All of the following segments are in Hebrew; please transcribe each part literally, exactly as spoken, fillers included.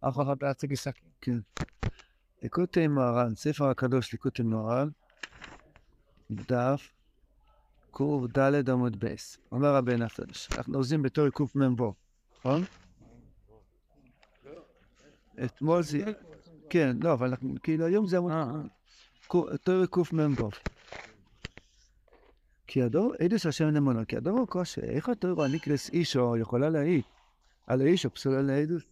אף אחד לא יציג עסקים. כן. ליקוטי מוהר"ן, ספר הקדוש ליקוטי מוהר"ן, דף ק"ד עמוד בייס. אומר רבנו הקדוש, אנחנו עוזים בתור קמ"ו, נכון? אתמול זה... כן, לא, אבל אנחנו, כאילו היום זה עמוד... תור קמ"ו. כי הדור, אידוש השם נמונו, כי הדור הוא קשה, איך התור הניקרס אישו יכולה להעיד? על האישו פסולה לאידוש?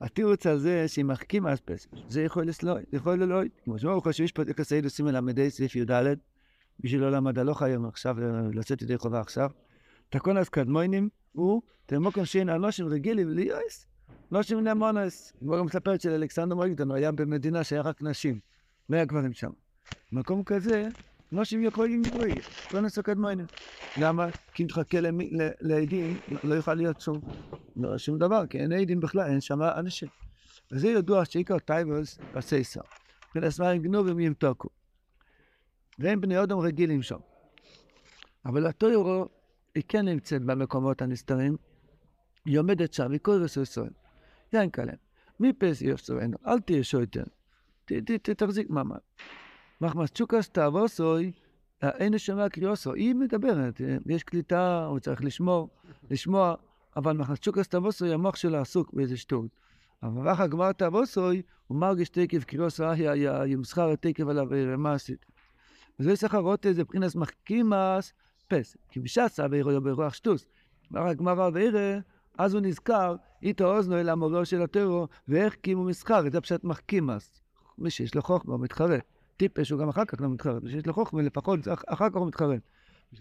התירוץ על זה שהיא מחכימה אספס, זה יכול לסלוי, זה יכול ללוי. כמו שמור חושב, יש פה תקס אידוסים על עמדי סעיף י"ד, בשביל לא למד הלוך היום עכשיו, לצאת ידי חובה עכשיו. תקון אז קדמוינים הוא, תמוקם שאין אנושים רגילים ליועס, נושים נמונס. כמו גם מספרת של אלכסנדר מויקדון, הוא היה במדינה שהיה רק נשים, לא היה גברים שם. במקום כזה, נושים יכולים לבריא, לא נסו קדמוינים. למה? כי אם תחכה לעדים, לא יוכל להיות שום. לא היה שום דבר, כי אין עדים בכלל, אין שם אנשים. וזה ידוע שעיקר טייבוס בסייסר. ולסמרים גנובים ימתוקו. והם בני אדם רגילים שם. אבל התורה היא כן נמצאת במקומות הנסתרים. היא עומדת שם, היא כל רסוי ישראל. יין כלם. מי פס יפסורנו? אל תהיה שויתן. תחזיק ממד. מחמס צ'וקס תעבוסוי, אין שומע קריאוסו. היא מדברת, יש קליטה, הוא צריך לשמור, לשמוע. אבל מחצ'וק אסתבוסוי, המוח שלה עסוק באיזה שטות. אבל אחר גמר תבוסוי, הוא מרגיש תקף, קריאוס ראיה, ימסחר התקף עליו ומאסית. וזה שחר רוטה, זה פרינס מחכימאס פס. כי בשעצה, ואירו ברוח שטוס. ואחר גמר ואירה, אז הוא נזכר, איתו אוזנו אל המורו של הטרו, ואיך כי אם הוא מסחר, זה פשט מחכימאס. מי שיש לו חוכמה, הוא מתחרט. טיפש, הוא גם אחר כך לא מתחרט. מי שיש לו חוכמה, לפחות אחר כך הוא מתחרט.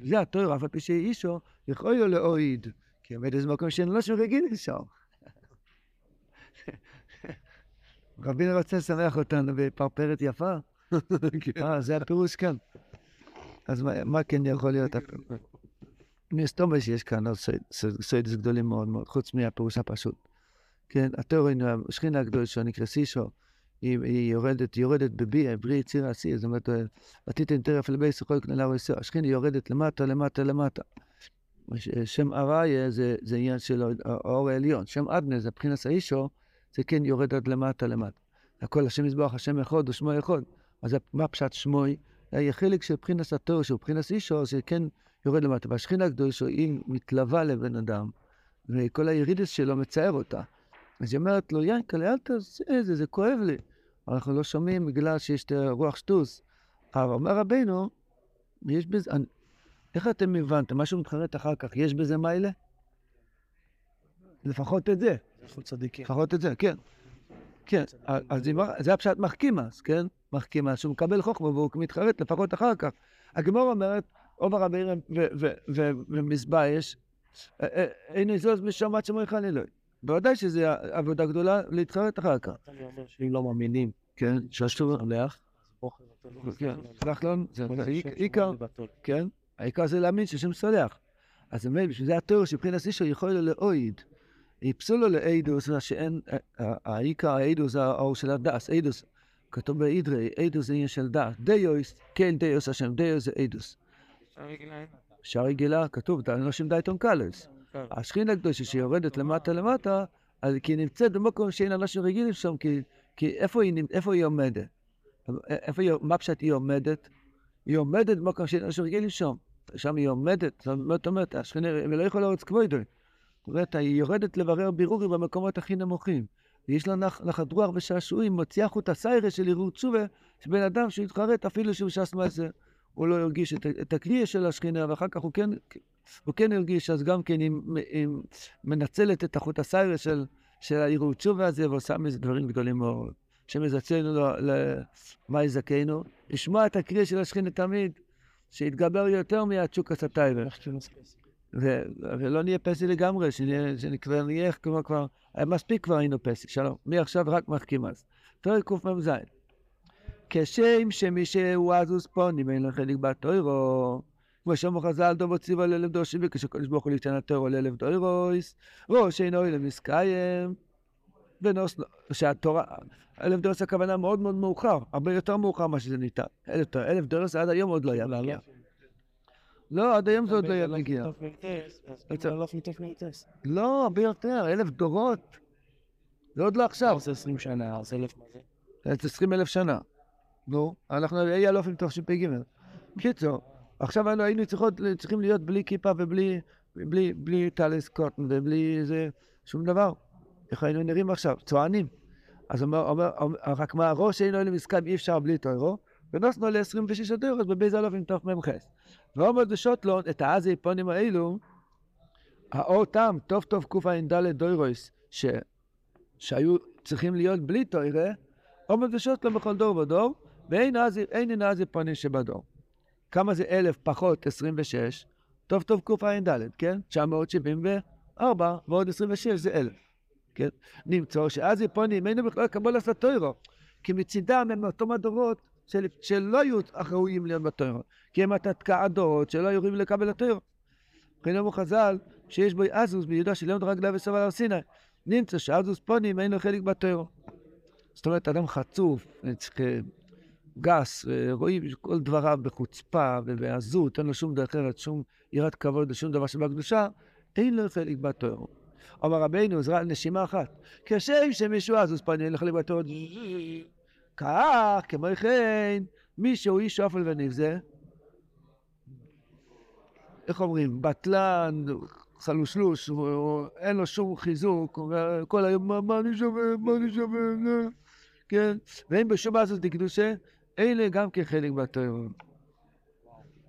זה הטרו, אף הפי שאישו, יכולו לאויד. כי עומד איזה מקום שאין לו שרגיל לשם. רבינו רוצה לשמח אותנו בפרפרת יפה. זה הפירוש כאן. אז מה כן יכול להיות הפירוש? מסתום שיש כאן סוידס גדולים מאוד מאוד, חוץ מהפירוש הפשוט. כן, התיאורין, השכינה הגדול שלו נקרא סישו, היא יורדת בבי, בריא צירה סי, זאת אומרת, עתיתן טרף לבייס וכל כנלה ועשו, השכינה יורדת למטה, למטה, למטה. שם אריה זה עניין של האור העליון, שם אדנה זה הבחינס האישו, זה כן יורד עד למטה למטה. הכל השם יזבח, השם אחד ושמו אחד. אז מה פשט שמוי? היה חלק של הבחינס התור, שהוא הבחינס אישו, זה כן יורד למטה. והשכינה הגדול שלו, היא מתלווה לבן אדם, וכל הירידס שלו מצער אותה. אז היא אומרת לו, ינקה, לאל תעשה זה, זה כואב לי. אנחנו לא שומעים בגלל שיש רוח שטוס. אבל אומר רבנו, יש בזה... איך אתם הבנתם? משהו מתחרט אחר כך, יש בזה מיילה? לפחות את זה. לפחות את זה, כן. כן, אז זה הפשט מחכימאס, כן? מחכימאס, שהוא מקבל חוכמה והוא מתחרט לפחות אחר כך. הגמרא אומרת, עומר רבי ירם ומזבייש, אין איזוז משמעת שמריחן אלוהי. בוודאי שזו עבודה גדולה להתחרט אחר כך. אני אומר שאם לא מאמינים, כן, ששתו מלאך. כן, סלחלון, זה עיקר, כן. העיקר זה להאמין שהשם סולח. אז זה אומר, בשביל זה התיאור שבחינס אישו יכול לו לאויד. יפסו לו לאידוס, שאין, העיקר האידוס זה האור של הדס, אידוס. כתוב באידרי, אידוס זה עניין של דס. דיוס, כן דיוס השם, דיוס זה אידוס. שערי גילה, כתוב, אתה לא שם דייטון קלס. השכינה הקדושה שיורדת למטה למטה, כי היא נמצאת במקום שאין אנשים רגילים שם, כי איפה היא עומדת? מה פשט היא עומדת? היא עומדת במקום שאין אנשים רגילים שם, שם היא עומדת, זאת אומרת, השכינה, ולא יכולה אורץ כבודוי. זאת אומרת, היא יורדת לברר בירורי במקומות הכי נמוכים. יש לה נחת רוח ושעשועים, מוציאה חוט הסיירה של עירור תשובה, שבן אדם שהתחרט אפילו שהוא שעס מעשר, הוא לא ירגיש את הכלי של השכינה, ואחר כך הוא כן, הוא כן ירגיש, אז גם כן היא, היא מנצלת את החוט הסיירה של, של העירור תשובה הזה, ועושה מזה דברים גדולים מאוד. שמזצנו למה יזכנו, לשמוע את הקריאה של השכינה תמיד, שיתגבר יותר מהצ'וק הסטייבר. ולא נהיה פסי לגמרי, שנקרא נהיה כמו כבר, מספיק כבר היינו פסי, שלום, מעכשיו רק מחכימאס. תורי קמ"ז. כשם שמי שהוא עזוס פונים, אין לו חלק בתוירו, כמו שאמר חז"ל דוב הציב על אלף דורשים, וכשקדוש ברוך הוא נתן התוירו לאלף דוירויס, ראש אינו אילם נזקיים, ונוס, שהתורה, אלף דולס הכוונה מאוד מאוד מאוחר, הרבה יותר מאוחר מה שזה ניתן. אלף דולס עד היום עוד לא היה. לא, עד היום זה עוד לא יגיע. לא, הרבה יותר, אלף דורות. זה עוד לא עכשיו. זה עשרים שנה, זה אלף מה זה? זה עשרים אלף שנה. נו, אנחנו היה לא אופן תוך שפ"ג. בקיצור, עכשיו היינו צריכים להיות בלי כיפה ובלי טלס קוטן ובלי איזה שום דבר. איך היינו נראים עכשיו? צוענים. אז אומר, רק מהראש היינו היינו מסכם אי אפשר בלי תוירו, ונוסנו ל-עשרים ושש הדורות בבי זלוף עם תוך ממחס. ועומד בשוטלון, את העזי פונים האלו, האותם, טוב טוב קופה עם דלת דוירויס, שהיו צריכים להיות בלי תוירה, עומד בשוטלון בכל דור ודור, ואין עזי פונים שבדור. כמה זה אלף פחות עשרים ושש, טוב טוב קופה עם דלת, כן? תשע מאות שבעים וארבע, ועוד עשרים ושש זה אלף. כן? נמצא שאז יפונים אינו בכלל כמו לעשות תוירו, כי מצידם הם אותם הדורות של, שלא יהיו אחראים להיות בתוירו, כי הם התתקע הדורות שלא יורים לקבל התוירו. וכן אמרו חז"ל שיש בו אזוס ביהודה שלמד רגליו וסבל על סיני, נמצא שאזוס פונים אינו חלק בתוירו. זאת אומרת, אדם חצוף, גס, רואים כל דבריו בחוצפה ובעזות, אין לו שום דרך אחרת, שום יראת כבוד, שום דבר שבקדושה, אין לו חלק בתוירו. אמר רבנו, זרע נשימה אחת. כשם שמישהו אזוס פנים לחלק בתוירו, כך, כמו כן, מישהו איש שואף ונבזה. איך אומרים? בטלן, חלושלוש, אין לו שום חיזוק, כל היום, מה אני שווה, מה אני שווה, כן? ואין בשום אזוס דקדושה, אלה גם כחלק בתוירו.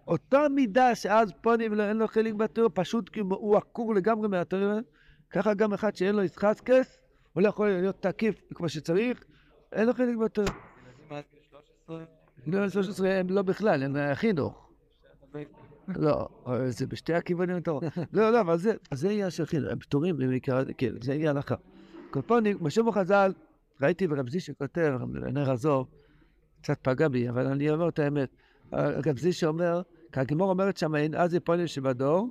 אותה מידה שאז פנים אין לו חלק בתוירו, פשוט כמו הוא עקור לגמרי מהתוירו, ככה גם אחד שאין לו ישחזקס, הוא לא יכול להיות תקיף כמו שצריך, אין לו חלק בתור. ילדים עד שלוש עשרה? לא, שלוש עשרה הם לא בכלל, הם החינוך. לא, זה בשתי הכיוונים הטובות. לא, לא, אבל זה יהיה של חינוך, הם פטורים במקרה, כן, זה יהיה הלכה. קופונים, משום חז"ל, ראיתי ברב זישא שכותב, נר עזוב, קצת פגע בי, אבל אני אומר את האמת. רב זישא שאומר, כי הגמרא אומרת שם, אין אז יפונים שבדור,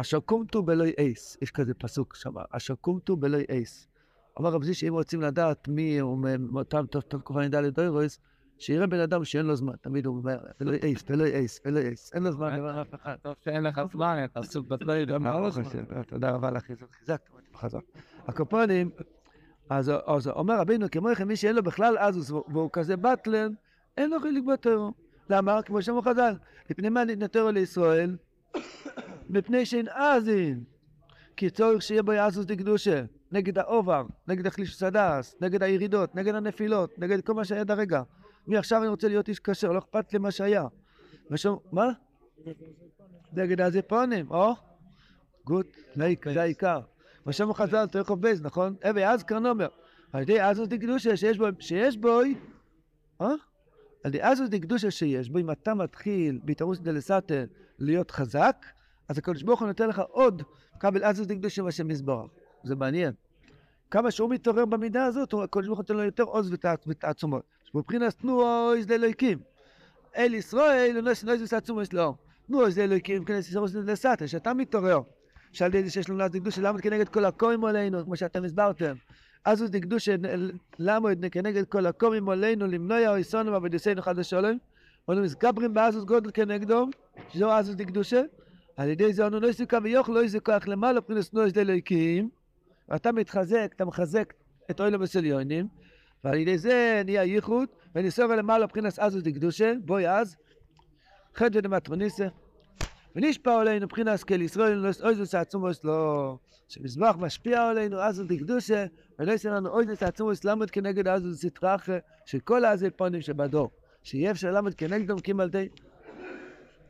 אשר קומתו בלוי אייס, יש כזה פסוק שם, אשר קומתו בלוי אייס. אמר רב זישא שאם רוצים לדעת מי הוא מאותם טוב טוב קופה נדע לדוירויס, שיראה בן אדם שאין לו זמן, תמיד הוא אומר, בלוי אייס, בלוי אייס, בלוי אייס, אין לו זמן, אין לך אף אחד. טוב שאין לך זמן, אתה עסוק בלוי, לא מערך חושב. תודה רבה לך, זה חיזקת, אמרתי בחזק. הקופונים, אז אומר רבינו, כמו איך מי שאין לו בכלל אזוס, והוא כזה בטלן, אין לו חלק בתוירו. למה? כמו שאמר חז"ל, לפני מה ניתנה תורה לישראל? מפני שאין אזין, כי צורך שיהיה בו אזוס דקדושה, נגד האובר, נגד החליש סדס, נגד הירידות, נגד הנפילות, נגד כל מה שהיה דרגע. מעכשיו אני רוצה להיות איש כשר, לא אכפת למה שהיה. ושום, מה? נגד הזיפונים, או? גוד, זה העיקר. ושום חז"ל, תורך חובז, נכון? אבי, אז קרנומר, על ידי אזוס דקדושה שיש בו, שיש בו, אה? על ידי אזוס דקדושה שיש בו, אם אתה מתחיל בהתערבות דלסתר להיות חזק, אז הקדוש ברוך הוא נותן לך עוד קבל אזוס דקדושה והשם יזברך. זה מעניין. כמה שהוא מתעורר במידה הזאת, הקדוש ברוך הוא נותן לו יותר עוז ותעצומות. מבחינת תנו עוז לאלוהיקים. אל ישראל, לא נשא עוז ותעצום יש לו. תנו עוז לאלוהיקים, כנס עוז לסתר, שאתה מתעורר. שעל ידי זה שיש לנו אזוס דקדושה, למה כנגד כל הקומים עלינו, כמו שאתם הסברתם. אזוס דקדושה, למה כנגד כל הקומים עלינו, למנוע יהרסנו ועבדינו חס ושלום. אנו מתגברים באזוס גודל כנגדו, שזהו אזוס דקדושה. על ידי זה אנו נויסו קו ויוכל, לא איזה כוח למעלה, פרינס נויס ללויקים, ואתה מתחזק, אתה מחזק את אוילם וסליונים, ועל ידי זה נהיה ייחוד, וניסו למעלה, פרינס אזוס דקדושה, בואי אז, חד ודמטרוניסה, ונשפע עלינו, פרינס כל ישראל, נויס אויזוס העצומוס, לא, שמזבח משפיע עלינו, אזוס דקדושה, ונויס לנו אויזוס העצומוס, למד כנגד אזוס יתרח, שכל האזי פונים שבדור, שיהיה אפשר למד כנגדם כמלתי,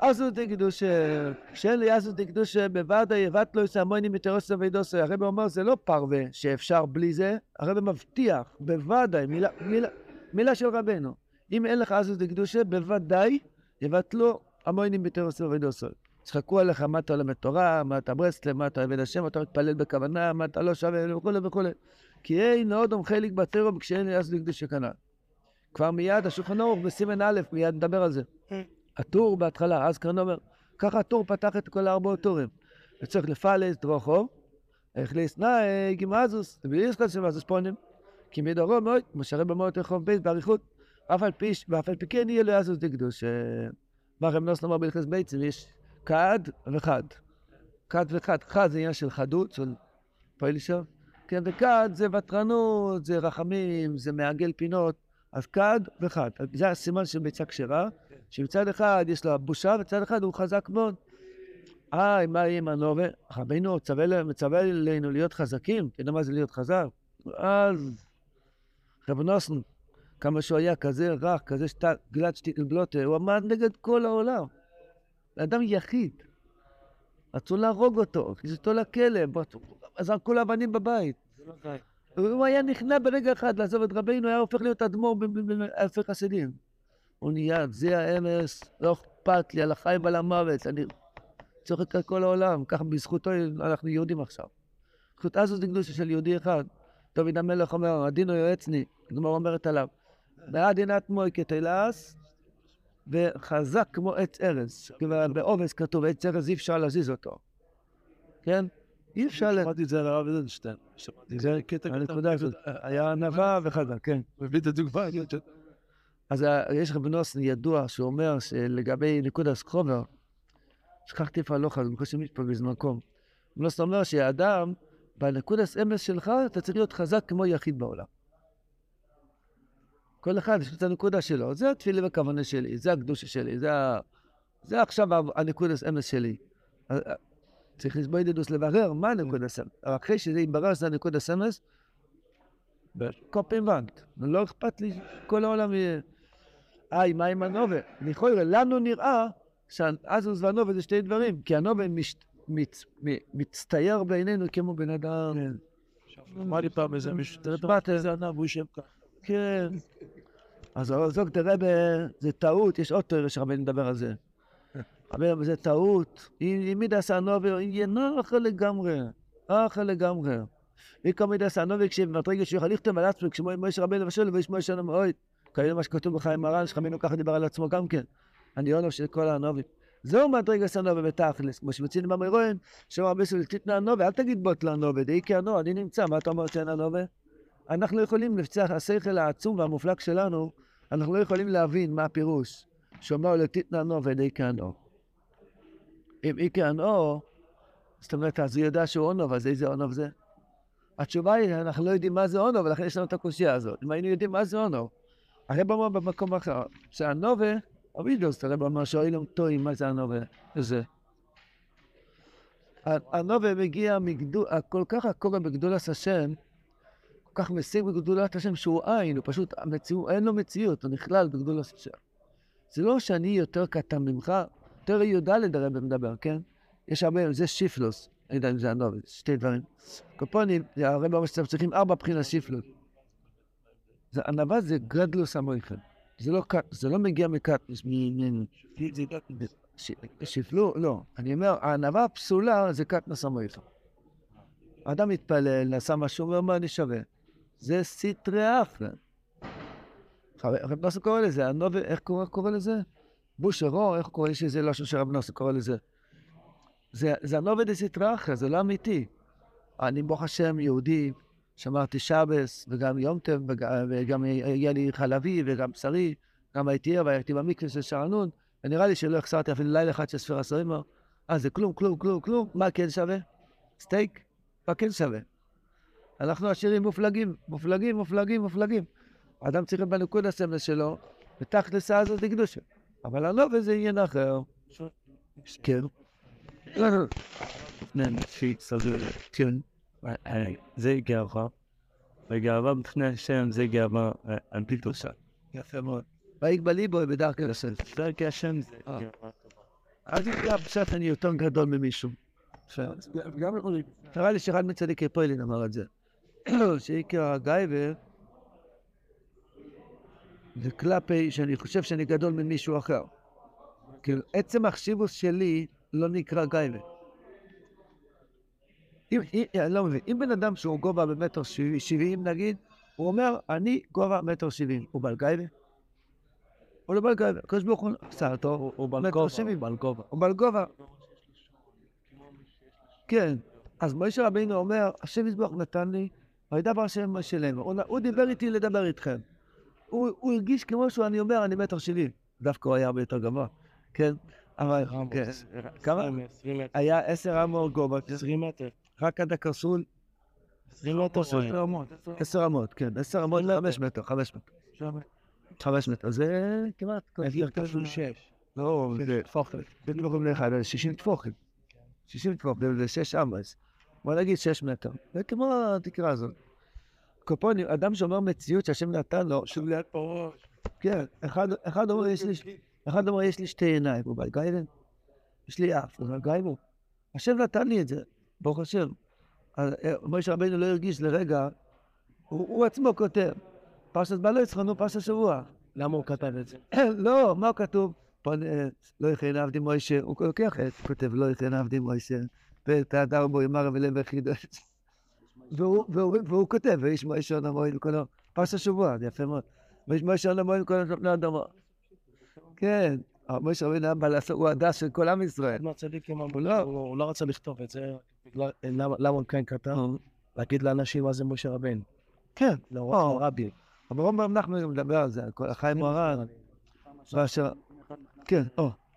אזוס דקדושה, שאין לי אזוס דקדושה, בוודאי יבט לא יסמוני מתירוס ובידוסי. הרב אומר, זה לא פרווה שאפשר בלי זה, הרב מבטיח, בוודאי, מילה, מילה, מילה של רבנו. אם אין לך אזוס דקדושה, בוודאי יבט לא המוינים מתירוס ובידוסי. צחקו עליך, מה אתה עולם התורה, מה אתה ברסלב, מה אתה עבד השם, אתה מתפלל בכוונה, מה אתה לא שווה, וכולי וכולי. כי אין אדם חלק בתורה כשאין לי אזוס דקדושה כנ"ל. כבר מיד, השולחן ערוך בסימן א', מיד נדבר על זה. הטור בהתחלה, אז קרנומר, ככה הטור פתח את כל ארבע הטורים. וצריך לפעלס דרוכו, הכליס נאג עם אזוס, ובייסחס עם אזוס פונים, כי מדרום מאוד, משרה במאות רחוב בייס בעריכות, ואף על פי כן יהיה לו אזוס דקדושה. מה רמנוס לומר בלכס בייצים, יש קד וחד. קד וחד, חד זה עניין של חדות, של פעיל שם. כן, וקד זה וטרנות, זה רחמים, זה מעגל פינות. אז קד וחד. זה הסימן של ביצה כשרה, שמצד אחד יש לה בושה, מצד אחד הוא חזק מאוד. אה, מה יהיה עם הנובה? רבנו מצווה אלינו להיות חזקים, אתה יודע מה זה להיות חזק? אז רב נוסן, כמה שהוא היה כזה רך, כזה שטל, גלד שטיגל בלוטר, הוא עמד נגד כל העולם. אדם יחיד. רצו להרוג אותו, כזאתו לכלב, אז כל הבנים בבית. הוא היה נכנע ברגע אחד לעזוב את רבנו, היה הופך להיות אדמו"ר באלפי חסידים. הוא נהיה, זה האמס, לא אכפת לי, על החיים ועל המוות, אני צוחק על כל העולם, כך בזכותו אנחנו יהודים עכשיו. זכות אזו זה קדושה של יהודי אחד. דוד המלך אומר, הדינו יועצני, כלומר אומרת עליו, והדין אטמוי כתלעס, וחזק כמו עץ ארז, ובעובס כתוב, עץ ארז אי אפשר להזיז אותו. כן? אי אפשר לה... שמעתי את זה על הרב איזנשטיין. זה קטע קטע. היה ענווה וחזק, כן. מביא את הדוגמה. אז יש רבנו ידוע שאומר שלגבי ניקוד הסחובר, שכחתי פעם לא חזק, חושב מישהו באיזה מקום. רבנו אומר שהאדם, בנקודת אמס שלך אתה צריך להיות חזק כמו יחיד בעולם. כל אחד יש את הנקודה שלו, זה התפילה בכוונה שלי, זה הקדושה שלי, זה, זה עכשיו הנקודת אמס שלי. צריך לסבור ידידוס לברר מה הנקודת אמס, אבל אחרי שזה יברר שזה הנקודת אמס, קופינבנט, לא אכפת לי כל העולם יהיה. איי, מה עם הנובה? נכון, לנו נראה שהאזוז והנובה זה שתי דברים, כי הנובה משת... מצ... מצטייר בעינינו כמו בן אדם. מה לי פעם איזה מישהו? תראה איזה ענב, הוא יושב כך. כן. אז זוג תראה, זה טעות, יש עוד תואר שרבנו מדבר על זה. רבנו, זה טעות. אם מידה סענובי, היא נוח לגמרי. נוח לגמרי. ויקו מידה סענובי, כשמטריגל שיוכל לכתוב על עצמו, כשמואי מויש רבנו ושולו, ויש מויש רבנו מאוד. כאילו מה שכתוב בחיים מרן, שרבנו ככה דיבר על עצמו גם כן. אני עונב של כל הענובים. זהו מדרגה סנובה בתכלס, כמו שמצינו במרואים, שאומר בסביב, תתנה הנובה, אל תגיד בוט לנובה, דהי כי הנובה, אני נמצא, מה אתה אומר שאין הנובה? אנחנו יכולים לפצח, השכל העצום והמופלג שלנו, אנחנו לא יכולים להבין מה הפירוש, שאומר לו, תתנה הנובה, דהי כי הנובה. אם אי כי הנובה, זאת אומרת, אז הוא יודע שהוא עונוב, אז איזה עונוב זה? התשובה היא, אנחנו לא יודעים מה זה עונוב, ולכן יש לנו את הקושיה הזאת. אם היינו יודעים מה זה עונוב, הרי במה במקום אחר, שהנובה, אבידוס, הרב אמר שאוילום טועים, מה זה הנובה? זה. הנובה מגיע מגדול, כל כך הקורא בגדולת השם, כל כך משיג בגדולת השם שהוא עין, הוא פשוט, אין לו מציאות, הוא נכלל בגדולת השם. זה לא שאני יותר קטן ממך, יותר יודלת הרב מדבר, כן? יש הרבה, זה שיפלוס, אני יודע אם זה הנובה, שתי דברים. קופונים, הרב אמר שאתם צריכים ארבע בחינה שיפלוס. הנובה זה גדלוס המויכל. זה לא מגיע מקטנוס, שפלו, לא. אני אומר, הענווה הפסולה זה קטנוס המויכל. האדם מתפלל, נעשה משהו, ואומר, אני שווה. זה סטרי אחלה. רב נוסן קורא לזה, איך קורא לזה? בושרו, איך קורא שזה לא שרב נוסן קורא לזה? זה הנובה דה סטרי אחלה, זה לא אמיתי. אני ברוך השם יהודי, שמרתי שבס, וגם יום טוב, וגם היה לי חלבי, וגם בשרי, גם הייתי עיר, והייתי במקווה של שענון, ונראה לי שלא החסרתי אפילו לילה אחד של ספירה שרים, אז זה כלום, כלום, כלום, כלום, מה כן שווה? סטייק? מה כן שווה? אנחנו עשירים מופלגים, מופלגים, מופלגים, מופלגים. האדם צריך בנקוד הסמל שלו, ותכלס הזאת לקדושה. אבל הנובה זה עניין אחר. כן. כן. זה גאווה, וגאווה בפני השם זה גאווה על פי תוסד. יפה מאוד. ויגבה ליבו בדרכי השם. דרכי השם זה גאווה. אז יגע פשט אני יותר גדול ממישהו. תראה לי שאחד מצדיקי פוילין אמר את זה. שאיקר הגייבר, זה כלפי שאני חושב שאני גדול ממישהו אחר. עצם החשיבות שלי לא נקרא גייבר. אם, אני לא מבין, אם בן אדם שהוא גובה במטר שבעים נגיד, הוא אומר, אני גובה מטר שבעים, הוא בעל גייבה? הוא לא בעל גייבה, הקדוש ברוך הוא עשה אותו, הוא בעל גובה. הוא בעל גובה. כן, אז משה רבינו אומר, השם יזבח נתן לי, וידבר השם שלנו, הוא דיבר איתי לדבר איתכם. הוא הרגיש כמו שהוא, אני אומר, אני מטר שבעים, דווקא הוא היה הרבה יותר גבוה, כן? אבל כמה? היה עשר אמור גובה. עשרים מטר. רק עד הקרסול. עשרים מטר. עשר אמות. עשר אמות, כן. עשר אמות, חמש מטר. חמש מטר. חמש מטר. זה כמעט... קרסול שש. לא, זה תפוכת. בין מורים לאחד, זה שישים תפוכת. שישים תפוכת, זה שש אמס. בוא נגיד שש מטר. זה כמו התקרה הזאת. קופוני, אדם שאומר מציאות שהשם נתן לו, שוב ליד פרעה. כן, אחד אומר יש לי... אחד אומר, יש לי שתי עיניים, הוא בא גייבן, יש לי אף, הוא בא גייבן. השם נתן לי את זה, ברוך השם. משה רבנו לא הרגיש לרגע, הוא עצמו כותב. פרשת בא לא יצחנו, פרשת שבוע. למה הוא כתב את זה? לא, מה הוא כתוב? לא יכין עבדי מוישה, הוא לוקח את זה, כותב לא יכין עבדי מוישה, ותאדר בו ימר ולם וחידות. והוא כותב, ואיש מוישה נמוין כלום, פרשת שבוע, זה יפה מאוד. ואיש מוישה נמוין כלום, לא אדמה. כן, משה רבנו הוא הדס של כל עם ישראל. הוא לא רצה לכתוב את זה, למה הוא כן כתב? להגיד לאנשים מה זה משה רבנו. כן, לא רבי. אבל רוב אנחנו מדבר על זה, חיים מוהר"ן. כן,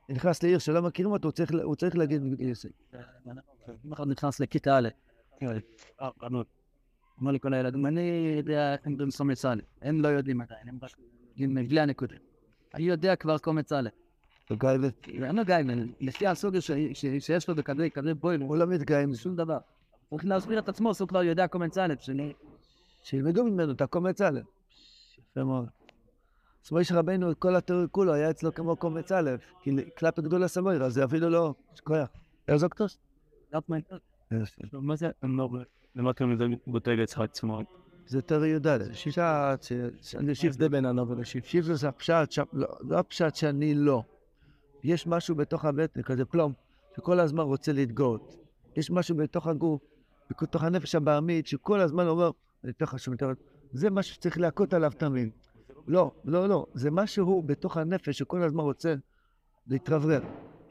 נכנס לעיר שלא מכירים אותו, הוא צריך להגיד... אם אחד נכנס לכיתה א', אמר לי כל הילדים, אני יודע, הם דברים סומי סאלי, הם לא יודעים עדיין, הם רק בלי הנקודים. אני יודע כבר קומץ א'. וגייבת? לא גייבן, לפי הסוגר שיש לו בכדרי, כדרי בויל. הוא לא מתגייבן. שום דבר. הוא הולך להסביר את עצמו, שהוא כבר יודע קומץ א', שאני... שילמדו ממנו את הקומץ א'. יפה מאוד. אז משה רבנו, כל התיאור כולו היה אצלו כמו קומץ א', כי קלאפ הגדול הסמויר, אז זה אפילו לא... שכויה. ארזוקטוס? דאפמן. מה זה? למה קוראים לזה בוטג יצחק עצמו? זה תרי יודעת, שישה, שיף זה בין ענו ולשיף, שיף זה הפשעת, לא הפשעת שאני לא. יש משהו בתוך הבטן, כזה פלום, שכל הזמן רוצה להתגאות. יש משהו בתוך הגוף, בתוך הנפש הבעמית, שכל הזמן אומר, זה משהו שצריך להכות עליו תמיד. לא, לא, לא, זה משהו בתוך הנפש שכל הזמן רוצה להתרברר.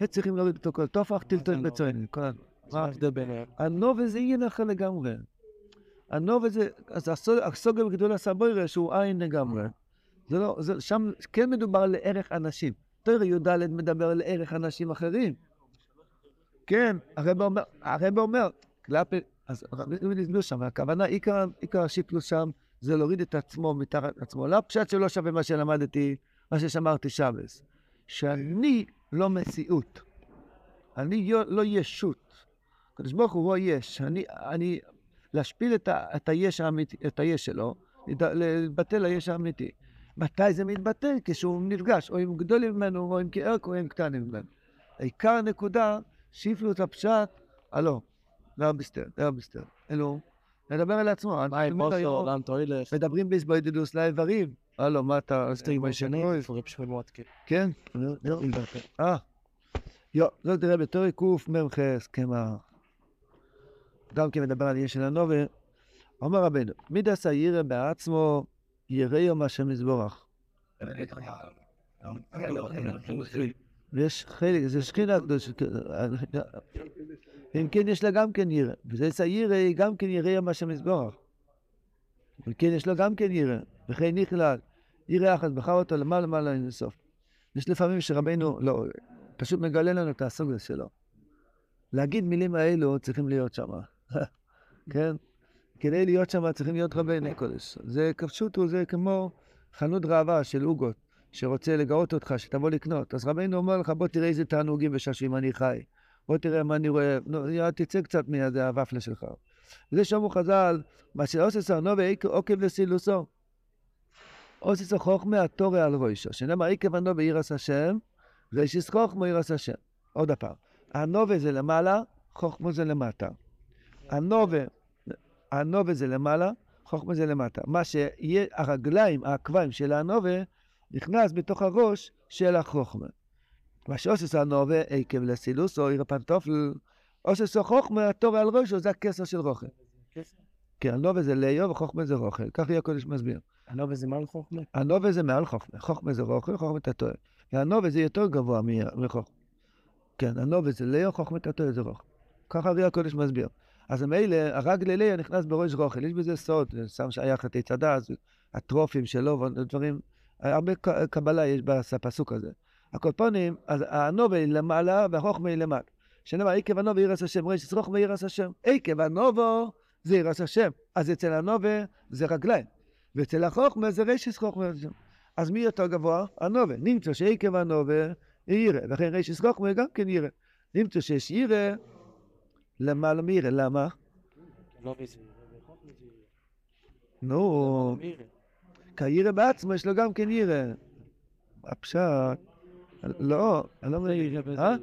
הם צריכים להוריד אותו כל, תופח תלתון בצוין, כל הזמן. מה ההבדל ביניהם? ענו וזה יהיה נכון לגמרי. הנוב הזה, אז הסוגר בגדול הסבוירה שהוא עין לגמרי. זה לא, שם כן מדובר לערך אנשים. תראה יהודלת מדבר לערך אנשים אחרים. כן, הרב אומר, קלאפי, אז הרבים נסביר שם, והכוונה, עיקר השיפלוס שם, זה להוריד את עצמו מתחת עצמו. לא פשט שלא שווה מה שלמדתי, מה ששמרתי שבס. שאני לא מציאות. אני לא ישות. הקדוש ברוך הוא לא יש. אני... להשפיל את היש שלו, להתבטל היש האמיתי. מתי זה מתבטל? כשהוא נפגש, או עם גדולים ממנו, או עם כארק, או עם קטנים ממנו. העיקר הנקודה, שיפלו את הפשט, הלא, לא בסתר, לא בסתר. אלו, נדבר אל עצמו. מה, בוסו, לן תוילך. מדברים ביסבוידידוס לאיברים. הלא, מה אתה... סתרים הישנים, פורים שמות, כן. כן? לא, נדבר. אה, יו, לא תראה בתורי קוף מרחס, כמה... גם כן מדבר על יש של הנובר, אומר רבנו, מי דעשה ירא בעצמו, ירא יום השם יזבורך. ויש חלק, זה שכינה קדוש, אם כן יש לה גם כן ירא, ודעשה ירא היא גם כן ירא יום השם יזבורך. אם כן יש לה גם כן ירא, וכן נכלל, ירא אחת בחר אותו למעלה למעלה לסוף. יש לפעמים שרבנו, לא, פשוט מגלה לנו את הסוגיה שלו. להגיד מילים האלו צריכים להיות שם. כן? כדי להיות שם צריכים להיות רבני קודש. זה כפשוט הוא, זה כמו חנות ראווה של אוגות, שרוצה לגאות אותך, שתבוא לקנות. אז רבנו אומר לך, בוא תראה איזה תענוגים וששים אני חי. בוא תראה מה אני רואה, תצא קצת מהזה הוואפלה שלך. זה שמו חז"ל, מה שעושה סרנו ועוקב לסילוסו. עושה סחוך מהתורה על ראשו, שנאמר עקב ענו וירס השם, וישסחוך מירס השם. עוד הפעם. הנובה זה למעלה, חוכמה זה למטה. הנובה, הנובה זה למעלה, חוכמה זה למטה. מה שיהיה הרגליים, העקביים של הנובה, נכנס בתוך הראש של החוכמה. מה שאוסס הנובה, עקב לסילוס או עיר הפנטופל, אוסס או חוכמה, תור על ראשו, זה הכסר של רוכל. כסר? כן, הנובה זה ליו וחוכמה זה רוכל. כך יהיה הקודש מסביר. הנובה זה מעל חוכמה? הנובה זה מעל חוכמה. חוכמה זה רוכל, חוכמה אתה טועה. והנובה זה יותר גבוה מחוכמה. כן, הנובה זה ליהו, חוכמת התויה זה רוח. ככה הרי הקודש מסביר. אז המעילה, הרגל אליה נכנס בראש רוכל, יש בזה סוד, שם שייך את היצדה, הטרופים שלו, דברים, הרבה קבלה יש בפסוק הזה. הקופונים, הנובה למעלה והחוכמה למעלה. שנאמר, עקב הנובה ירס השם, ראש שרוכמה ירס השם. עקב הנובה זה ירס השם. אז אצל הנובה זה רגליים. ואצל החוכמה זה ראש שרוכמה ירס השם. אז מי יותר גבוה? הנובה. נמצא שעקב הנובה ירא. וכן ראש שרוכמה גם כן ירא. נמצא שיש ירא למעלה מירא. למה? הנובה זה ירא. חוכמה זה ירא. נו. כי ירא בעצמו יש לו גם כן ירא. הפשט, לא, אני לא מבין, אה?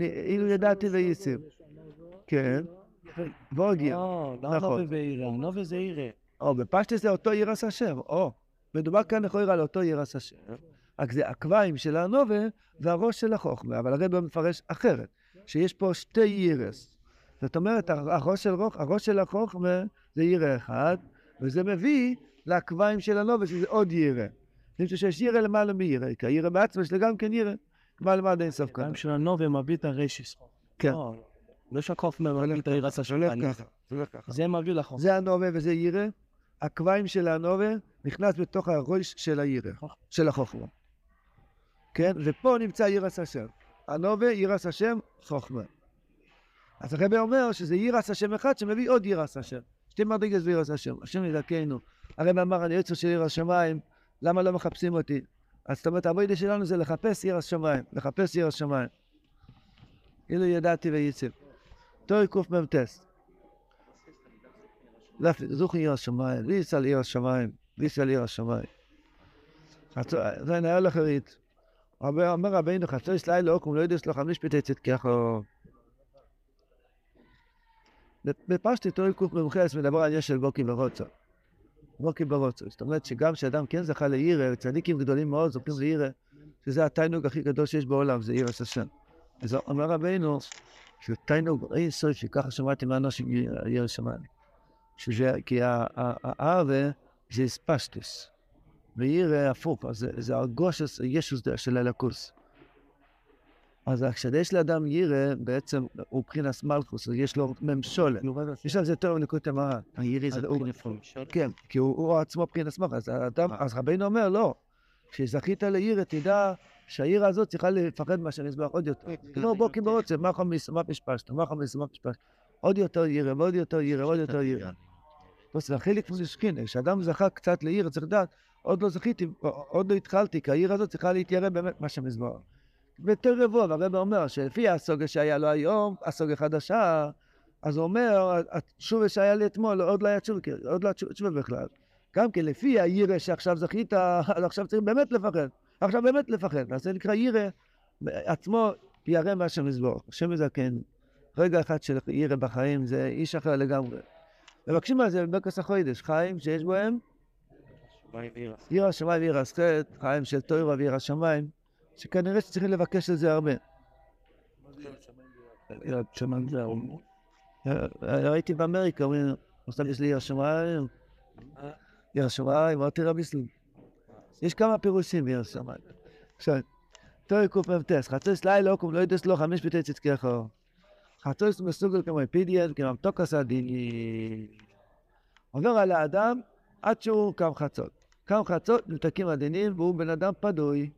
אילו ידעתי זה יסיר. כן, ורגיה, נכון. לא, לא בבעירה, לא בזה עירה. או, בפשטס זה אותו עירס השם, או. מדובר כאן לכאורה על אותו עירס השם. רק זה הקביים של הנובה והראש של החוכמה, אבל הרב מפרש אחרת, שיש פה שתי עירס. זאת אומרת, הראש של החוכמה זה עירה אחד, וזה מביא לעקביים של הנובה, שזה עוד ירא. נמצא שיש ירא למעלה מירא, כי הירא בעצמו יש לה גם כן ירא. מה למעלה אין סוף כאן. העקביים של הנובה מביט הרשס. כן. לא שקוף מביט את הירס השולח. זה מביא לחוכמה. זה הנובה וזה ירא. העקביים של הנובה נכנס בתוך הראש של הירא, של החוכמה. כן? ופה נמצא ירס השם. הנובה, ירס השם, חוכמה. אז הרבי אומר שזה ירס השם אחד שמביא עוד ירס השם. שתי מדרגות וירס השם. השם ידכנו. הרב אמר, אני יצר של עיר השמיים, למה לא מחפשים אותי? אז זאת אומרת, העבודה שלנו זה לחפש עיר השמיים, לחפש עיר השמיים. אילו ידעתי ויצר. תורי קוף ממטס. זוכי עיר השמיים, ויסל עיר השמיים, ויסל עיר השמיים. זה נהיה לחרית. אומר רבינו, חצו יש לילה עוקם, לא יודעס לו חמש פתצת ככה. בפשטי תורי קוף ממחס, מדבר על יש של בוקי ורוצה. בוקי ברוצו. זאת אומרת שגם שאדם כן זכה לירא, צדיקים גדולים מאוד זוכים לירא, שזה התיינוג הכי גדול שיש בעולם, זה יראת השם. אז אומר רבינו, שתיינוג אין סוף, שככה שמעתי מאנשים ירא שמיים. כי הערא זה פשטוס, וירא הפוך, זה הרגושס ישוס של הלקוס. אז כשיש לאדם ירא, בעצם הוא בחינת מלכוס, יש לו ממשולת. יש על זה יותר מליקותי מרן. הירא זה בחינת ממשולת. כן, כי הוא עצמו בחינת מלכוס. אז רבינו אומר, לא, כשזכית לירא, תדע שהירא הזאת צריכה לפחד מה שנסבח עוד יותר. לא, בוקי ברוצה, מה פשפשת, מה פשפשת. עוד יותר ירא, ועוד יותר ירא, ועוד יותר ירא. זה החלק משכין, כשאדם זכה קצת לירא, צריך לדעת, עוד לא זכיתי, עוד לא התחלתי, כי הירא הזאת צריכה להתיירא באמת מה שנסבח. יותר רבוע, והרבא אומר שלפי הסוגה שהיה לו היום, הסוגה חדשה, אז הוא אומר, התשובה שהיה לי אתמול, עוד לא היה תשובה בכלל. גם כי לפי הירא שעכשיו זכית, עכשיו צריך באמת לפחד. עכשיו באמת לפחד. אז זה נקרא ירא, עצמו ירא מה שמזבור. השם מזקן, רגע אחד של ירא בחיים, זה איש אחר לגמרי. מבקשים על זה בברכת החודש, חיים שיש בהם, ירא שמיים וירא חסד, חיים של תורה וירא שמיים, שכנראה שצריכים לבקש את זה הרבה. יראת שמיים זה הרמות? ראיתי באמריקה, אומרים, מוסתם יש לי יראת שמיים, יראת שמיים, אמרתי רבי סלום. יש כמה פירושים ביראת שמיים. עכשיו, תורי קוף מבטס, חצויס לילה עוקום, לא ידעס לו חמש פתי צדקי אחרו. חצויס מסוגל כמו אפידיאל, כמו המתוק הסעדיני. עובר על האדם עד שהוא קם חצות. קם חצות, נתקים הדינים, והוא בן אדם פדוי.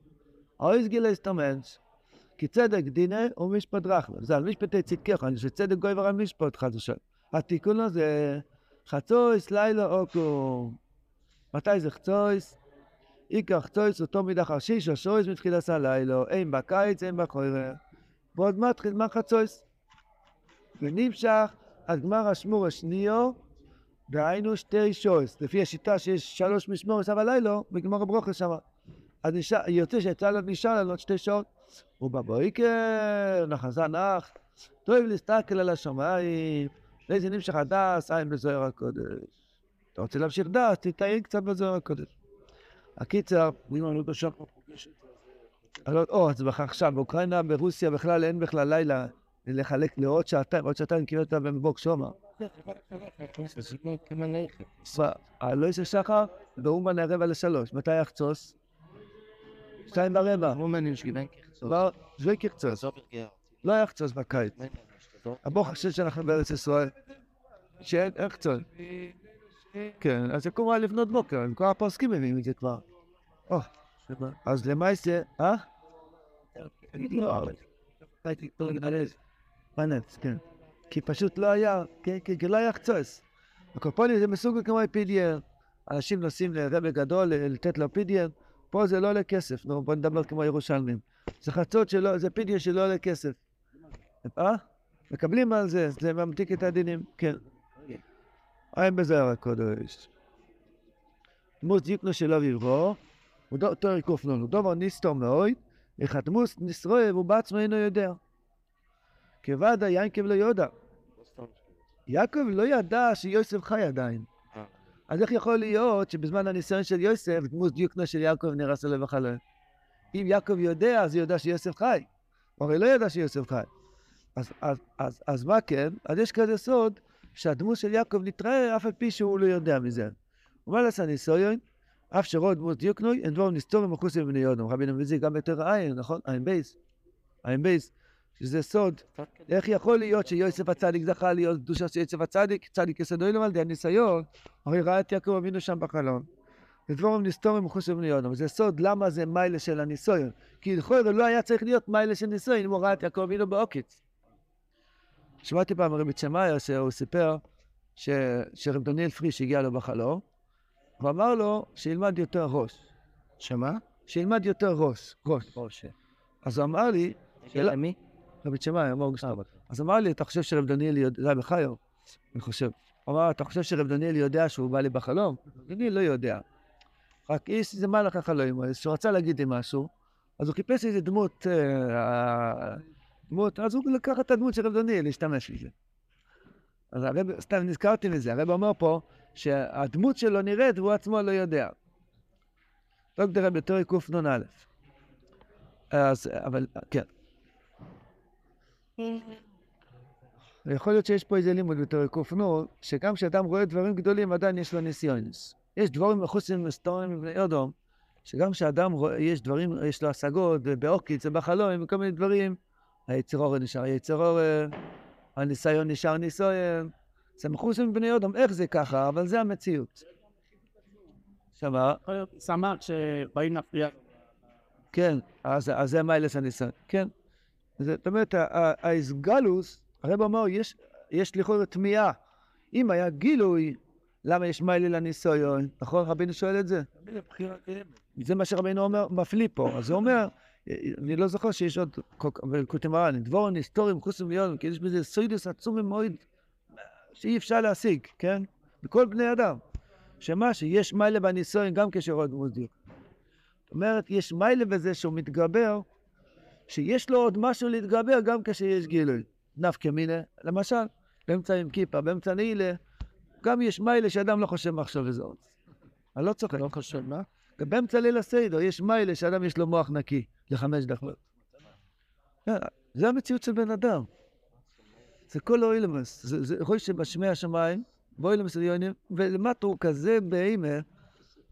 האויז גילה הסתמנס, כי צדק דיני הוא משפט רחמם. זה על משפטי צדקיך, אני שצדק גוי ורם משפט חדושה. התיקון הזה, חצויס לילה עוקום. מתי זה חצויס? איקח חצויס אותו מדחר שיש, השויס מתחילס הלילה, אין בקיץ, אין בחורף. ועוד מה תחיל, מה חצויס? ונמשך, עד גמר השמור השניו, דהיינו שתי שויס. לפי השיטה שיש שלוש משמורס, אבל לילה, בגמר הברוך לשמה. אז יוצא שיצא לנו נשאר לנו עוד שתי שעות, ובבויקר נחזה נח, תאהב להסתכל על השמיים, לאיזה נמשך הדס, עין בזוהר הקודש. אתה רוצה להמשיך דס, תתאר קצת בזוהר הקודש. הקיצר, אם אני לא בשוק, או, אז עכשיו, באוקראינה, ברוסיה, בכלל אין בכלל לילה, לחלק לעוד שעתיים, עוד שעתיים קיבלת במבוק שומר. לא יש השחר, באומן הרבע לשלוש, מתי יחצוס? שתיים ברבע. זה קרצוס. לא היה קרצוס בקיץ. הבוח חושב שאנחנו בארץ ישראל. שאין קרצוס. כן, אז זה קורה לפנות בוקר, הם כבר פוסקים מביאים את זה כבר. אז למעשה, אה? לא, אבל הייתי כבר נעלז. פנץ, כן. כי פשוט לא היה, כי לא היה חצוס. הקופונים זה מסוג כמו איפידיאר. אנשים נוסעים לרב גדול לתת לו פידיאר. פה זה לא עולה כסף, נו, בוא נדבר כמו ירושלמים. זה חצות שלא, זה פידיאר שלא עולה כסף. אה? מקבלים על זה, זה ממתיק את הדינים, כן. אין בזה רק קודש. דמוס יקנו שלא יברו, ודאותו יקופנו, ודאבר ניסתו מאוד, יחתמוס נסרוב, הוא בעצמו אינו יודע. כבד יעקב לא יודע. יעקב לא ידע שיוסף חי עדיין. אז איך יכול להיות שבזמן הניסיון של יוסף, דמוס יקנו של יעקב נרס עליו וחלה? אם יעקב יודע, אז הוא יודע שיוסף חי. הוא הרי לא ידע שיוסף חי. אז, אז, אז, אז מה כן? אז יש כזה סוד שהדמוס של יעקב נתראה אף על פי שהוא לא יודע מזה. ומה לעשה ניסויון? אף שרוא דמוס דיוקנוי, אין דבור נסתורים מחוסים בני יודום. רבינו מביא גם בתר העין, נכון? העין בייס. העין בייס. שזה סוד. איך יכול להיות שיוסף הצדיק זכה להיות קדושה של יוסף הצדיק? צדיק יסדוי למלדי הניסיון. הרי ראה את יעקב אבינו שם בחלון. דבורים נסתורים מחוסים בני יודום. זה סוד למה זה מיילה של הניסויון. כי לכאורה לא היה צריך להיות מיילה של ניסויון אם הוא ראה את יעקב אבינו בעוקץ. שמעתי פעם רבי שמעיה שהוא סיפר שרב דניאל פריש הגיע לו בחלום ואמר לו שילמד יותר ראש. שמה? שילמד יותר ראש. ראש. ראש. אז הוא אמר לי... של מי? רבי שמעיה, אמרו גשתו. אז אמר לי, אתה חושב שרב דניאל יודע... זה היה בחיו, אני חושב. הוא אמר, אתה חושב שרב דניאל יודע שהוא בא לי בחלום? דניאל לא יודע. רק איש זה מה לך חלום, שהוא רצה להגיד לי משהו, אז הוא חיפש איזה דמות... דמות, אז הוא לקח את הדמות של רב דניאל, להשתמש לזה. אז הרב, סתם נזכרתי מזה, הרב אומר פה, שהדמות שלו נראית והוא עצמו לא יודע. לא גדרה בתורי קוף נון א'. אז, אבל, כן. יכול להיות שיש פה איזה לימוד בתורי קוף נון, שגם כשאדם רואה דברים גדולים, עדיין יש לו ניסיונס. יש דברים מחוץ למסתורים מבני יודום, שגם כשאדם רואה, יש דברים, יש לו השגות, באוקיץ, בחלום, וכל מיני דברים, היצרור נשאר יצרור, הניסיון נשאר ניסיון. זה מחוץ מבני יודום, איך זה ככה, אבל זה המציאות. שמה? שמח שבאים להפריע. כן, אז זה מיילס הניסיון, כן. זאת אומרת, האיסגלוס, הרב אמר, יש לכאורה תמיהה. אם היה גילוי, למה יש מיילה לניסיון? נכון, רבינו שואל את זה? זה מה שרבינו אומר, מפליא פה, אז הוא אומר, אני לא זוכר שיש עוד קוטמרן, דבורן היסטורים חוץ מיליון, כי יש בזה סוידוס עצום ומאוד שאי אפשר להשיג, כן? בכל בני אדם. שמה שיש מיילה בניסויים גם כשרוד מוזיק. זאת אומרת, יש מיילה בזה שהוא מתגבר, שיש לו עוד משהו להתגבר גם כשיש גילוי. נפקא מינה, למשל, באמצע עם כיפה, באמצע נעילה, גם יש מיילה שאדם לא חושב מחשוב איזה עוד. אני לא צוחק. לא חושב, מה? גם באמצע ליל הסדר, יש מיילה שאדם יש לו מוח נקי. לחמש דקות. זה המציאות של בן אדם. זה כל אוילמס. זה יכול שבשמי השמיים, באוילמס עליונים, ולמטה הוא כזה באימא,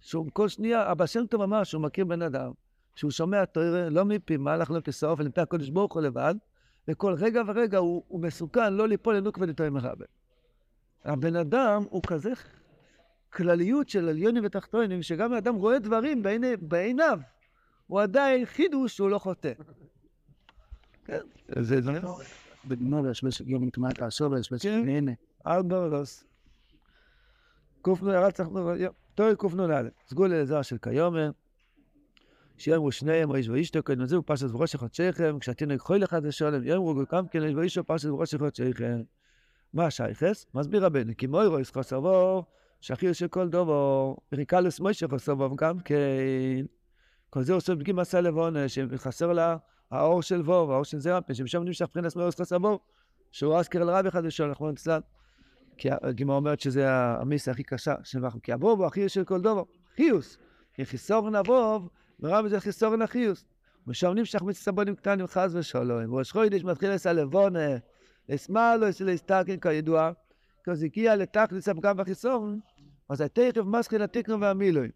שהוא כל שנייה, אבא שם טוב אמר שהוא מכיר בן אדם, שהוא שומע תורה, לא מפי מהלך, לא פסעוף, ולמפי הקודש ברוך הוא לבד, וכל רגע ורגע הוא מסוכן לא ליפול לנוק ולטועה מחבל. הבן אדם הוא כזה כלליות של עליונים ותחתונים, שגם האדם רואה דברים בעיניו, הוא עדיין חידוש שהוא לא חוטא. כן. זה דברים? בגמור להשבש יום כמעט לעשור להשבש. הנה. ארברוס. קופנו, ירד צחנו, תורי קופנו נעלה. סגול אלעזר של כיומר, שיאמרו שניהם, איש ואישתו, כנזירו פרשת וראש חודשיכם, כשעתינו יכוי לך זה שולם, יאמרו גם כן, איש ואישו פרשת וראש חודשיכם. מה השייכס? מסביר רבנו, כי מוי רויס חוסבו, שכיר של כל דובו, ריקה לסמוי שחוסבו, גם כן. כל זה עושה בגים עשה לבון, שחסר לה האור של וו, והאור של זרפן, שמשם נמשך פרינס מאוס חסבור, שהוא אזכר לרבי חדשון, אנחנו נצלן. כי הגימה אומרת שזה המיסה הכי קשה של מחם, כי הבוב הוא החיוס של כל דובר, חיוס, חיסורן הבוב, ורבי זה חיסורן החיוס. משם נמשך מצסבונים קטנים חס ושלום, וראש חוידיש מתחיל עשה לבון, לסמל או של הסתרקן כידוע, כי זה הגיע לתכלס הפגם וחיסורן, אז התכף מסכן התקנו והמילוי.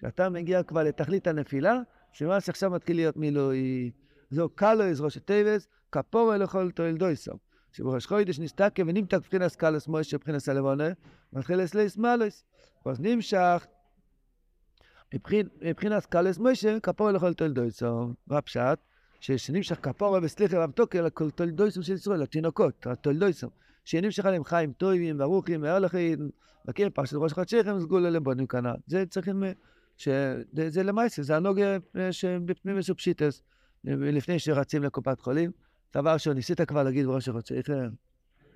כשאתה מגיע כבר לתכלית הנפילה, שמה שעכשיו מתחיל להיות מילוי, זו קלויז ראש הטבס, כפור אלוכל תוילדויסו, שבראש חוידש נסתקה ונמתק בחינס קלוס מויש שבחינס הלבונה, מתחיל לסלייס מלויס, ואז נמשך, מבחינת קלס מוישה, כפורה לכל תולדויסו. מה פשט? שנמשך כפורה וסליחה ובתוקה לכל תולדויסו של ישראל, התינוקות, התולדויסו. שנמשך עליהם חיים טובים, ארוכים, מהלכים, מכיר פרשת ראש חדשיכם, סגולה לבונים כנען. זה צריכים, זה למעשה, זה הנוגע שבפנים משהו פשיטס, לפני שרצים לקופת חולים. דבר שניסית כבר להגיד בראש חדשיכם.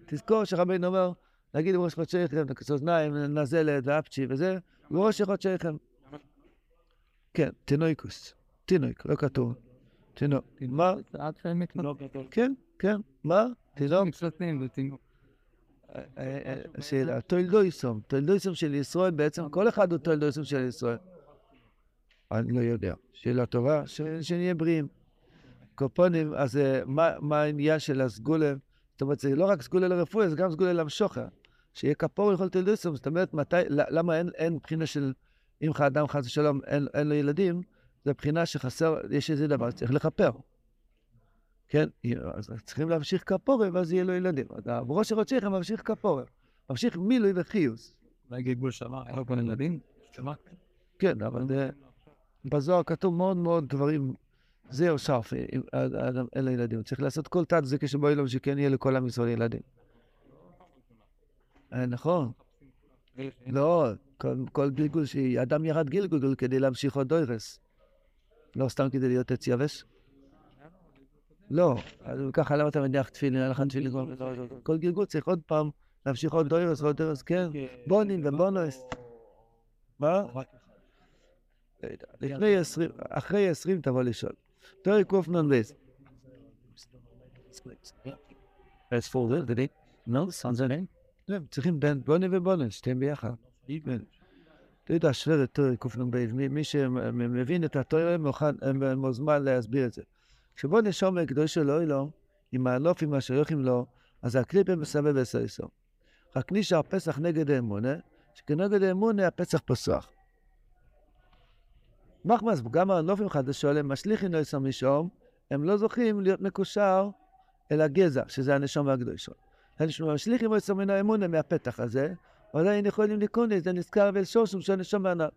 תזכור שרבנו אומר, להגיד בראש חדשיכם, סוזניים, נזלת ואפצ'י וזה, בראש חדשיכם. כן, תינוקוס, תינוק, לא כתוב. תינוק, מה? עד שהם מתנוקטו. כן, כן, מה? תינוק? מתנוקטים ותינוק. השאלה, תולדויסום, תולדויסום של ישראל בעצם, כל אחד הוא תולדויסום של ישראל. אני לא יודע. שאלה טובה, שנהיה בריאים. קופונים, אז מה העניין של הסגולה? זאת אומרת, זה לא רק סגולה לרפואה, זה גם סגולה למשוכה. שיהיה כפור לכל תולדויסום, זאת אומרת, למה אין בחינה של... אם לך אדם חס ושלום אין, אין לו ילדים, זה הבחינה שחסר, יש איזה דבר, צריך לחפר. כן, אז צריכים להמשיך כפורה, ואז יהיה לו ילדים. בראש הרוצ'יך ממשיך כפורה, ממשיך מילוי וחיוס. להגיד בול שמר, אין לו פה ילדים? שמר? כן, אבל בזוהר כתוב מאוד מאוד דברים, זה או שרף, האדם אין לו ילדים. צריך לעשות כל תת זה כשבו ילום שכן יהיה לכל המשרד ילדים. נכון. לא, כל גלגול שאדם ירד גלגול כדי להמשיך עוד דוירס. לא סתם כדי להיות עץ יבש? לא, אז ככה למה אתה מניח תפילין, הלכן תפילין. כל גלגול צריך עוד פעם להמשיך עוד דוירס, עוד דוירס, כן. בונים ובונוס. מה? לפני עשרים, אחרי עשרים תבוא לשאול. תורי קופנון וייס. That's for real, did it? No, sounds the name. צריכים בין בוני ובוני, שתיים ביחד. אתה יודע, שווה את תורי קופנון בייב, מי שמבין את התורי מוזמן להסביר את זה. כשבוני שומר קדוש אלוהי לו, עם האלוף, עם השלוחים לו, אז הקליפה מסבב וסריסו. רק נשאר פסח נגד האמונה, שכנגד האמונה הפסח פסח. מחמס, גם האלופים חדשו עליהם, משליחים לא יסם משום, הם לא זוכים להיות מקושר אל הגזע, שזה הנשום והקדושו. המשליחים לא יצאו מן האמונה מהפתח הזה, עדיין יכולים לקרון את זה נזכר ולשורשום של נשום וענב.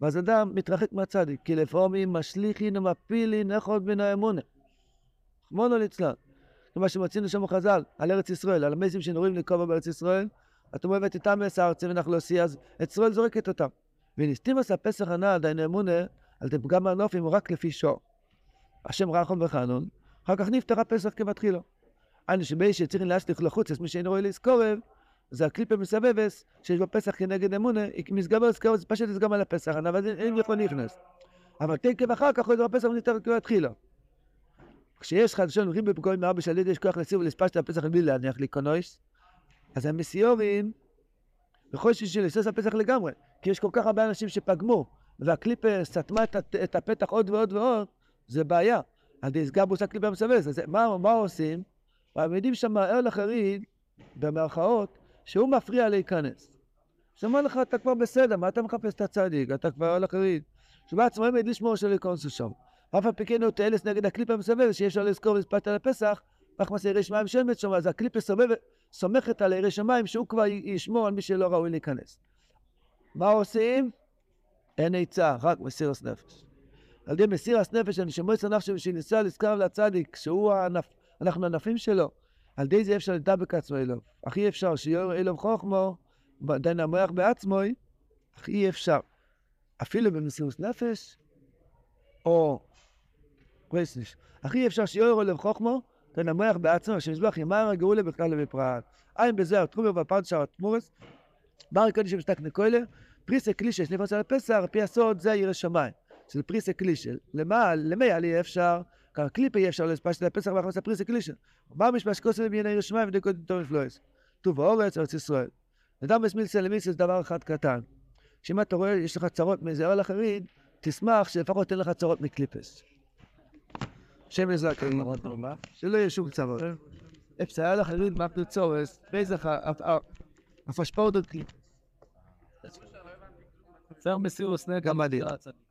ואז אדם מתרחק מהצדיק, כי לפעמים משליחים ומפילים נכון מן האמונה. חמונו לצלן. כמה שמצינו שם חז"ל על ארץ ישראל, על המזים שנורים לקובע בארץ ישראל, אתם אוהבת איתם אס הארצים ואנחנו לא עושים, אז ישראל זורקת אותם. ונסתים עשה פסח ענה עדיין האמונה, על תפגם הנופים רק לפי שור. השם רחום וחנון, אחר כך נפתח הפסח כבתחילו. אנו שבי שצריכים להשליך לחוץ, אז מי שאין רואה להזכורב, זה הקליפה מסבבס, שיש בפסח כנגד אמונה, היא מסגמה להזכורב, זה פשוט הסגמה לפסח, אבל אין יכול להכנס. אבל תקב אחר כך, עוד בפסח ונתאר כבר התחילה. כשיש חדשון, אומרים בפגועים מארבע שליד, יש כוח לסיב ולספשת הפסח בלי להניח לקונויס, אז המסיורים, בכל שישי לסוס הפסח לגמרי, כי יש כל כך הרבה אנשים שפגמו, והקליפה סתמה את הפתח עוד ועוד ועוד, זה בעיה. אז הסגבוס הקליפה מסבבס, אז מה עושים? מעמידים שם הערל אחריד, במרכאות, שהוא מפריע להיכנס. שאומר לך, אתה כבר בסדר, מה אתה מחפש את הצדיק? אתה כבר הערל אחריד. שבעצמו הם ידליש מור של להיכנסו שם. אף הפיקנו תאלס נגד הקליפ המסובב, שאי אפשר לזכור ולספת על הפסח, ואך מסע ירש מים של מת שומע, אז הקליפ סומכת על ירש המים, שהוא כבר ישמור על מי שלא ראוי להיכנס. מה עושים? אין היצע, רק מסיר הסנפש. על ידי מסיר הסנפש, אני שמועץ הנפש שניסה לזכר לצדיק, שהוא הנפ... אנחנו ענפים שלו. על די זה אפשר לדבק עצמו אלוב. הכי אפשר שיור אלוב חוכמו, דין המוח בעצמו, הכי אפשר. אפילו במסירות נפש, או... רסניש. הכי אפשר שיור אלוב חוכמו, דין המוח בעצמו, שמזבח ימר הגאולה בכלל ובפרעת. אין בזוהר תחומר ופרדשר התמורס, בר קודש שמשתק נקוילה, פריסה קלישה, שנפרס על הפסר, פי הסוד, זה ירא שמיים. שזה פריסה קלישה. למה, למה יהיה אפשר? כאן קליפה יהיה אפשר להספשת לפסח ואנחנו עושה פריסה קלישה. אומר משפש כוסם לבייני ירשמיים ודקות דתו מפלויס. טוב האורץ, ארץ ישראל. נדם בסמילסה למיסס דבר אחד קטן. שאם אתה רואה, יש לך צרות מזהר לחריד, תשמח שלפחות תן לך צרות מקליפס. שם יזרק על נמרות נורמה, שלא יהיה שום צרות. אפסה לחריד מפנו צורס, בזך הפשפורדות קליפס. אפשר מסירוס נגד. גם עדיין.